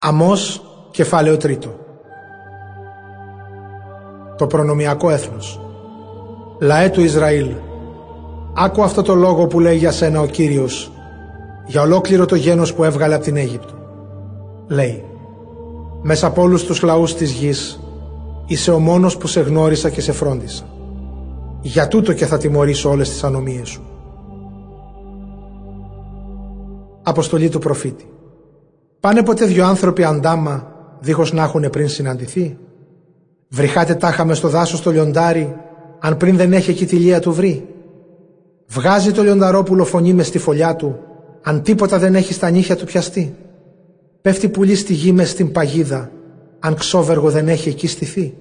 ΑΜΩΣ, κεφάλαιο 3. Το προνομιακό έθνος. Λαέ του Ισραήλ, άκου αυτό το λόγο που λέει για σένα ο Κύριος, για ολόκληρο το γένος που έβγαλε από την Αίγυπτο. Λέει, μέσα από όλους τους λαούς της γης, είσαι ο μόνος που σε γνώρισα και σε φρόντισα. Για τούτο και θα τιμωρήσω όλες τις ανομίες σου. Αποστολή του προφήτη. Πάνε ποτέ δυο άνθρωποι αντάμα, δίχως να έχουν πριν συναντηθεί? Βρυχάτε τάχα μες στο δάσος το λιοντάρι, αν πριν δεν έχει εκεί τη λία του βρει? Βγάζει το λιονταρόπουλο φωνή μες στη φωλιά του, αν τίποτα δεν έχει στα νύχια του πιαστεί? Πέφτει πουλί στη γη μες στην παγίδα, αν ξόβεργο δεν έχει εκεί στηθεί?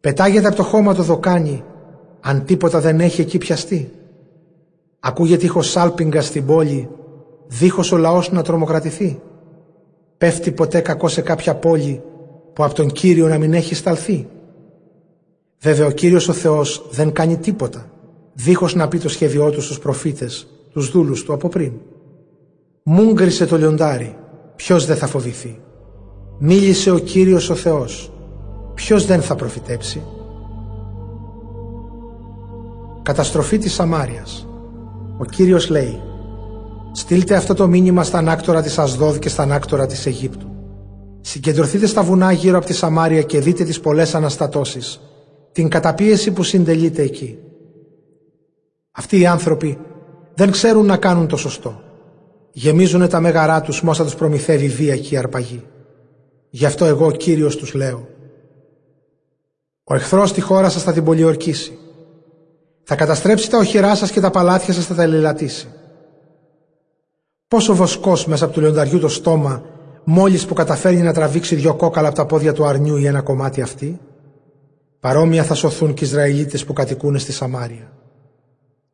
Πετάγεται από το χώμα το δοκάνι, αν τίποτα δεν έχει εκεί πιαστεί? Ακούγεται ήχος σάλπιγγα στην πόλη, δίχως ο λαός να τρομοκρατηθεί? Πέφτει ποτέ κακό σε κάποια πόλη που από τον Κύριο να μην έχει σταλθεί? Βέβαια ο Κύριος ο Θεός δεν κάνει τίποτα, δίχως να πει το σχέδιό του στους προφήτες, τους δούλους του από πριν. Μούγκρισε το λιοντάρι, ποιος δεν θα φοβηθεί? Μίλησε ο Κύριος ο Θεός, ποιος δεν θα προφητέψει? Καταστροφή της Σαμάριας. Ο Κύριος λέει, στείλτε αυτό το μήνυμα στα ανάκτορα της Ασδόδ και στα ανάκτορα της Αιγύπτου. Συγκεντρωθείτε στα βουνά γύρω από τη Σαμάρια και δείτε τις πολλές αναστατώσεις, την καταπίεση που συντελείται εκεί. Αυτοί οι άνθρωποι δεν ξέρουν να κάνουν το σωστό. Γεμίζουνε τα μέγαρά τους μόσα τους προμηθεύει βία και η αρπαγή. Γι' αυτό εγώ, Κύριος, τους λέω. Ο εχθρός τη χώρα σας θα την πολιορκήσει. Θα καταστρέψει τα οχυρά σας και τα παλάτια σας θα τα ελελατήσει. Πόσο βοσκός μέσα από του λιονταριού το στόμα, μόλις που καταφέρνει να τραβήξει δυο κόκαλα από τα πόδια του αρνιού ή ένα κομμάτι αυτή, παρόμοια θα σωθούν και οι Ισραηλίτες που κατοικούν στη Σαμάρια.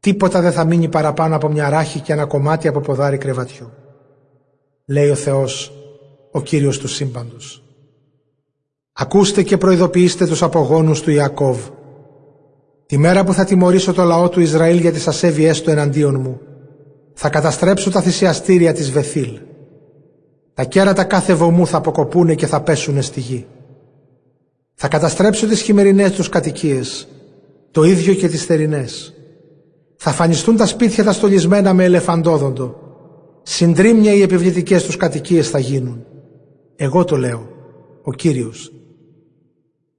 Τίποτα δεν θα μείνει παραπάνω από μια ράχη και ένα κομμάτι από ποδάρι κρεβατιού. Λέει ο Θεός, ο Κύριος του σύμπαντος. Ακούστε και προειδοποιήστε τους απογόνους του Ιακώβ. Τη μέρα που θα τιμωρήσω το λαό του Ισραήλ για τις ασέβειές του εναντίον μου, θα καταστρέψω τα θυσιαστήρια της Βεθήλ. Τα κέρατα κάθε βωμού θα αποκοπούνε και θα πέσουνε στη γη. Θα καταστρέψω τις χειμερινές τους κατοικίες, το ίδιο και τις θερινές. Θα φανιστούν τα σπίτια τα στολισμένα με ελεφαντόδοντο. Συντρίμμια οι επιβλητικές τους κατοικίες θα γίνουν. Εγώ το λέω, ο Κύριος.